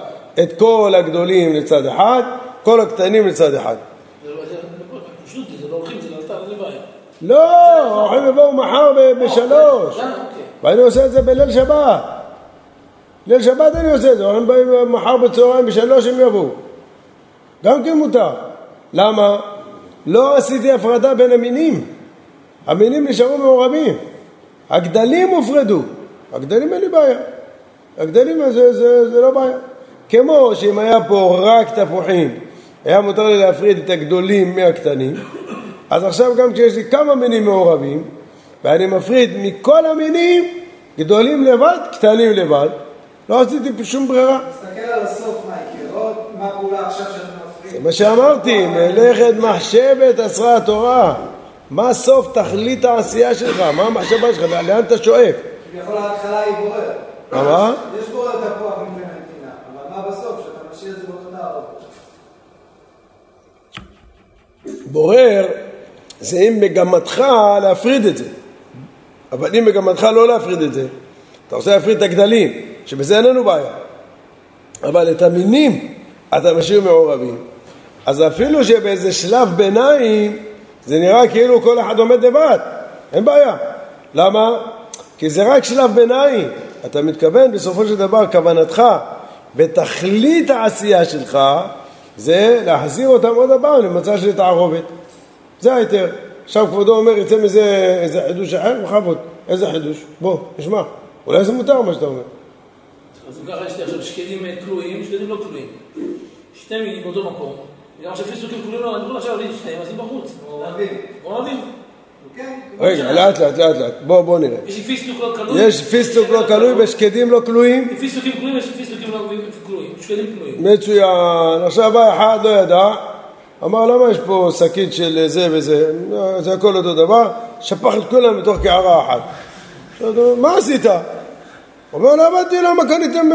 את כל הגדולים לצד אחד, כל הקטנים לצד אחד. זה לא פשוט, זה לא הולכים, זה לא נתן, זה בעיה. לא, הולכים לבוא מחר ב-3. ואני עושה את זה בליל שבת. ליל שבת אני עושה את זה, הולכים באים מחר בצהריים ב-3 הם יבואו. גם כן מותר. למה? לא עשיתי הפרדה בין המינים. המינים נשארו מעורבים. הגדלים הופרדו. הגדלים אין לי בעיה. הגדלים זה לא בעיה. כמו שאם היה פה רק תפוחים, היה מותר לי להפריד את הגדולים מהקטנים, אז עכשיו גם כשיש לי כמה מינים מעורבים, ואני מפריד מכל המינים, גדולים לבד, קטנים לבד, לא עשיתי שום ברירה. תסתכל על הסוף, מייקי, לא מה פעולה עכשיו שאתה מפריד. זה מה שאמרתי, מלאכת מחשבת אסרה התורה. מה סוף תכלית העשייה שלך? מה המחשבה שלך? לאן אתה שואף? כביכול ההתחלה היא בורר. מה? יש בורר תפוח מבנה. בסוף, שאתה משאיר את זה באותו דרך. בורר זה אם מגמתך להפריד את זה. אבל אם מגמתך לא להפריד את זה, אתה רוצה להפריד את הגדלים, שבזה איננו בעיה. אבל את המינים אתה משאיר מעורבים. אז אפילו שבאיזה שלב ביניים, זה נראה כאילו כל אחד עומד לבד. אין בעיה. למה? כי זה רק שלב ביניים. אתה מתכוון בסופו של דבר, כוונתך, בתכלית העשייה שלך זה להחזיר אותם עוד הבא למצע של תערובת. זה היתר. עכשיו כבודו אומר יצא מזה איזה חידוש אחר וחבות. איזה חידוש? בוא, נשמע. אולי זה מותר מה שאתה אומר. אז ככה יש לי עכשיו שקדים כלואים, שקדים לא כלואים. שתי מילים באותו מקום. וגם עכשיו פיסוקים כלואים לא נדבר עכשיו להגיד שתיים, אז היא בחוץ. בוא נבין. רגע, לאט. בוא נראה. יש פיסטוק לא כלוי. יש פיסטוק לא כלוי ושקדים לא כלויים. פיסטוקים כלויים יש פיסטוקים לא כלויים. שקדים כלויים. מצוין. עכשיו בא אחד לא ידע. אמר למה יש פה שקית של זה וזה. זה הכל אותו דבר. שפך את כולם בתוך קערה אחת. מה עשית? אומר לא הבנתי למה קניתם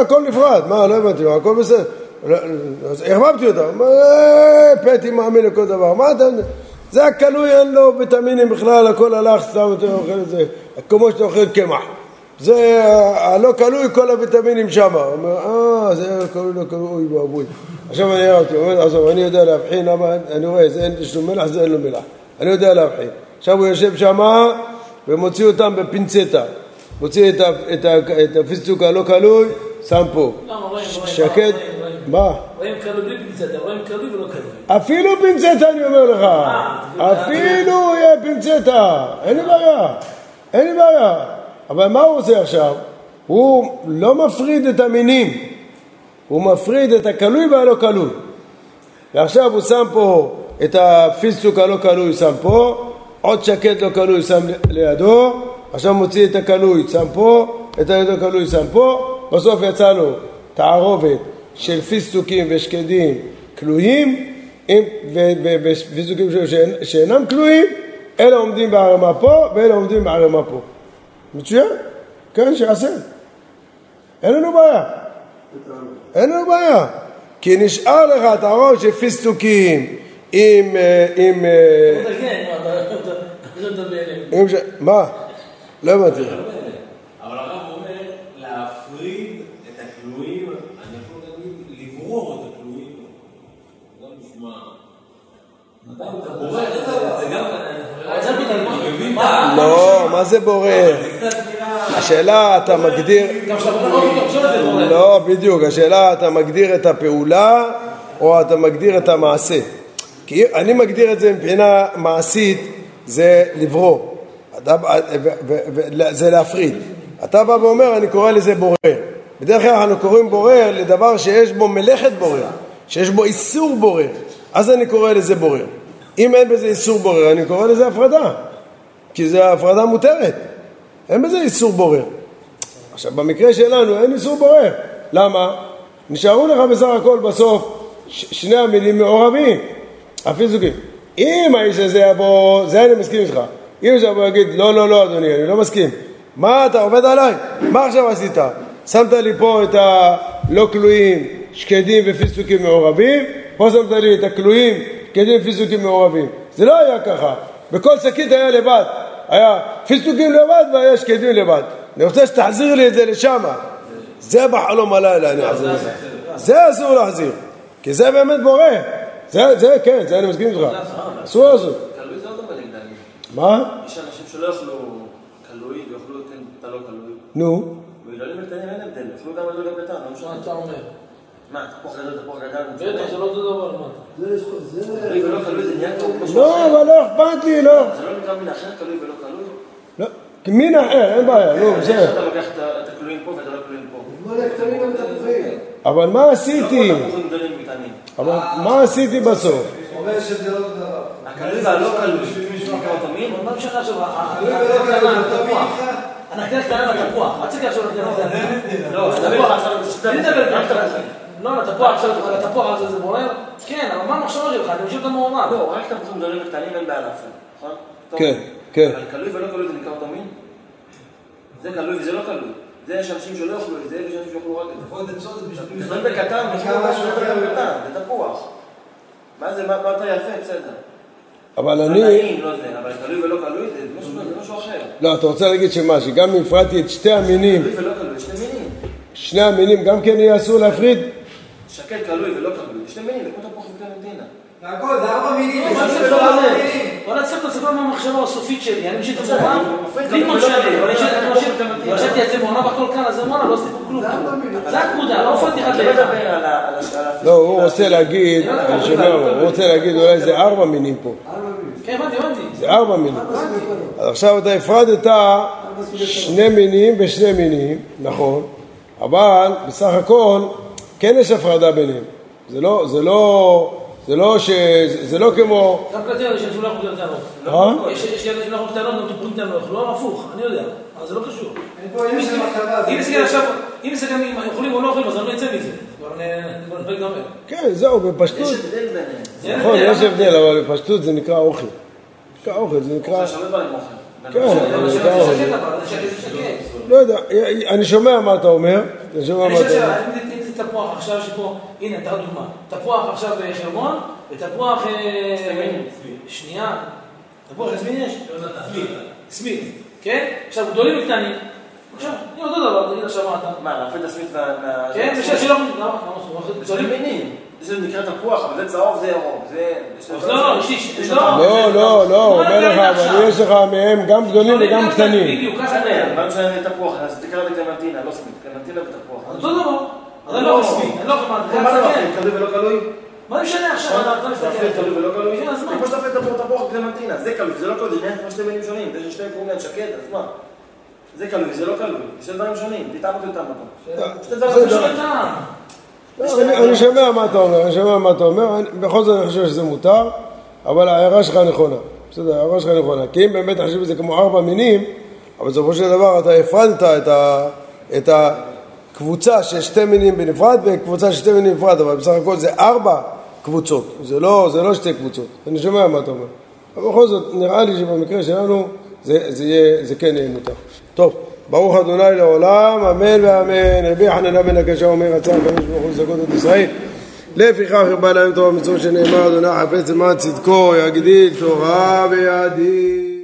הכל נפרד. מה לא הבנתי? הכל בסדר. אז הרבבתי אותה. פטי מאמין לכל דבר. מה אתה... זה הכלוי, אין לו ויטמינים בכלל, הכל הלך, סתם אתה אוכל את זה, כמו שאתה אוכל כמח. זה הלא כלוי, כל הויטמינים שם. הוא אומר, זה כלוי, לא כלוי, אוי ואבוי. עכשיו אני אראה אותי, עזוב, אני יודע להבחין, למה אני רואה, זה יש לו מלח, זה אין לו מלח. אני יודע להבחין. עכשיו הוא יושב שם ומוציא אותם בפינצטה. מוציא את הפיסטוק הלא כלוי, שם פה. שקט. מה? רואים כלוי בלי פינצטה, רואים כלוי ולא כלוי. אפילו פינצטה אני אומר לך. אפילו יהיה פינצטה. אין לי בעיה. אין לי בעיה. אבל מה הוא עושה עכשיו? הוא לא מפריד את המינים. הוא מפריד את הכלוי והלא כלוי. ועכשיו הוא שם פה את הפיסטוק הלא כלוי, שם פה. עוד שקט לא כלוי, שם לידו. עכשיו מוציא את הכלוי, שם פה. את הכלוי, שם פה. בסוף יצאנו תערובת. של פיסטוקים ושקדים כלואים ופיסטוקים שאינם כלואים, אלה עומדים בערמה פה ואלה עומדים בערמה פה. מצוין? כן, שעשה. אין לנו בעיה. אין לנו בעיה. כי נשאר לך את הרוב של פיסטוקים עם... מה? לא הבנתי. אבל הרב אומר להפריד את הכלואים לא, מה זה בורר? השאלה אתה מגדיר לא, בדיוק, השאלה אתה מגדיר את הפעולה או אתה מגדיר את המעשה. כי אני מגדיר את זה מבחינה מעשית, זה לברור, זה להפריד. אתה בא ואומר אני קורא לזה בורר. בדרך כלל אנחנו קוראים בורר לדבר שיש בו מלאכת בורר, שיש בו איסור בורר, אז אני קורא לזה בורר. אם אין בזה איסור בורר, אני קורא לזה הפרדה, כי זה הפרדה מותרת. אין בזה איסור בורר. עכשיו, במקרה שלנו אין איסור בורר. למה? נשארו לך בסך הכל בסוף שני המילים מעורבים, הפיזוקים. אם האיש הזה יבוא, זה אני מסכים איתך. אם שבוא יגיד, לא, לא, לא, אדוני, אני לא מסכים. מה, אתה עובד עליי? מה עכשיו עשית? שמת לי פה את הלא כלואים, שקדים ופיסוקים מעורבים, פה שמת לי את הכלואים, שקדים ופיסוקים מעורבים. זה לא היה ככה. בכל שקית היה לבד. היה פיסוקים לבד והיה שקדים לבד. אני רוצה שתחזיר לי את זה לשם. זה בחלום הלילה, אני אחזיר את זה. זה אסור להחזיר. כי זה באמת בורא. זה כן, זה אני מסכים איתך. אסור לעשות. קלוי זה עוד עומד נגדלי. מה? יש אנשים שלא יוכלו קלוי ויוכלו את הלא קלוי. נו. וילולים קטנים אין הבדל, יוכלו גם לדולי בטן, לא משנה. מה אתה אומר? מה, תפוח גדול, תפוח גדל? בטח, זה לא אותו דבר, מה? זה לא קלוי, זה נהיה קלוי. לא, אבל לא אכפת לי, לא. זה לא נקרא מן אחר קלוי ולא קלוי? לא. מין אחר, אין בעיה, לא, בסדר. איך אתה לוקח את הכלויים פה ואתה לא כלויים פה? מה הכתבים הם תפוחים? אבל מה עשיתי? אבל מה עשיתי בסוף? אומר שזה לא דבר. הכלוי והלא כלוי, מישהו מכיר אותם מין? מה משנה עכשיו? הכלוי ולא כלוי, תפוח. הנקנה קטנה לתפוח. רציתי עכשיו לתפוח. לא, תפוח עכשיו. לא, לתפוח עכשיו, לתפוח הזה זה בורר? כן, אבל מה מחשבה שלך? אני משאיר את המעורמה. לא, רק תפוחים דולים וקטנים אין בעיה להפעיל, נכון? כן. אבל קלוי ולא קלוי זה נקרא אותו מין? זה קלוי וזה לא קלוי. זה יש אנשים שלא אוכלו את זה, יש אנשים שאוכלו רק את זה. יכול לצעות את בשביל... תכנון בקטן, זה תפוח. מה זה, מה אתה יפה? בסדר. אבל אני... נעים, לא זה, אבל קלוי ולא קלוי זה משהו אחר. לא, אתה רוצה להגיד שמה, שגם אם הפרעתי את שתי המינים... קלוי ולא קלוי, שני מינים. שני המינים גם כן יהיה אסור להפריד? שקל קלוי ולא קלוי, שני מינים, לקרוא תפוח וקלוי. הכל, זה ארבע מילים. בוא נצטרך לצפה מהמחשבה הסופית שלי. אני משאית את זה פעם, לימון שלי. ורשתי את זה מונה בכל כאן, אז מונה, לא עשיתי פה כלום. זה הקמודה, לא הופעתי לך לבד. לא, הוא רוצה להגיד, אני שומע, הוא רוצה להגיד, אולי זה ארבע מילים פה. כן, הבנתי. זה ארבע מילים. אז עכשיו אתה הפרדת שני מילים ושני מילים, נכון, אבל בסך הכל כן יש הפרדה ביניהם. זה לא כמו... גם קלטי יש שלא יכול קלטנות. יש ילד שלא יכול קלטנות, גם תפורים קלטנות. לא הפוך, אני יודע. אבל זה לא קשור. אם זה גם יכולים או לא יכולים, אז אני לא יצא מזה. בוא נפק גם כן, זהו, בפשטות. יש הבדל ביניהם. נכון, יש הבדל, אבל בפשטות זה נקרא אוכל. נקרא אוכל, זה נקרא... אוכל שווה בהם אוכל. כן, אבל זה נקרא אוכל. לא יודע, אני שומע מה אתה אומר. אני שומע, תפוח עכשיו שפה, הנה, תראה דוגמה. תפוח עכשיו חרמון, ותפוח... שנייה. תפוח יסמין יש? סמית. כן? עכשיו, גדולים וקטנים. עכשיו, הנה אותו דבר, תגיד עכשיו מה אתה. מה, להפעיל את הסמית וה... כן, בשביל שלא... למה? זה מינים. זה נקרא תפוח, אבל זה צהוב, זה ירוק. זה... לא, אומר לך, אבל יש לך מהם גם גדולים וגם קטנים. בדיוק, ככה נהיה. מה משנה תפוח, אז תקרא לקלמנטינה, לא סמית. קלמנטינה ותפוח. אותו דבר. אני לא חסמי, אני לא חסמי. מה זה מפריד, קלוי ולא קלוי? מה משנה עכשיו? אתה מפריד קלוי ולא קלוי? כן, אז מה? כמו שאתה מפריד את הפוח קלמנטינה, זה קלוי, זה לא קלוי, זה כמו שתי מילים שונים, זה שתי קוראים שקד, אז מה? זה קלוי, זה לא קלוי, שתי דברים שונים, תתאמת אותם בטוח. שתי דברים שונים. אני שומע מה אתה אומר, בכל זאת אני חושב שזה מותר, אבל ההערה שלך נכונה. בסדר, ההערה שלך נכונה, כי אם באמת חושב את זה כמו ארבע מינים, אבל בסופו של דבר אתה הפרדת את קבוצה של שתי מינים בנפרד וקבוצה של שתי מינים בנפרד, אבל בסך הכל זה ארבע קבוצות, זה לא שתי קבוצות. אני שומע מה אתה אומר. אבל בכל זאת, נראה לי שבמקרה שלנו זה כן יהיה מותר. טוב, ברוך ה' לעולם, אמן ואמן. רבי חנניה בן עקשיא אומר, רצה הקדוש ברוך הוא לזכות את ישראל. לפיכך הרבה להם טובה מצוות שנאמר, ה' חפץ למען צדקו, יגדיל תורה ויאדיר.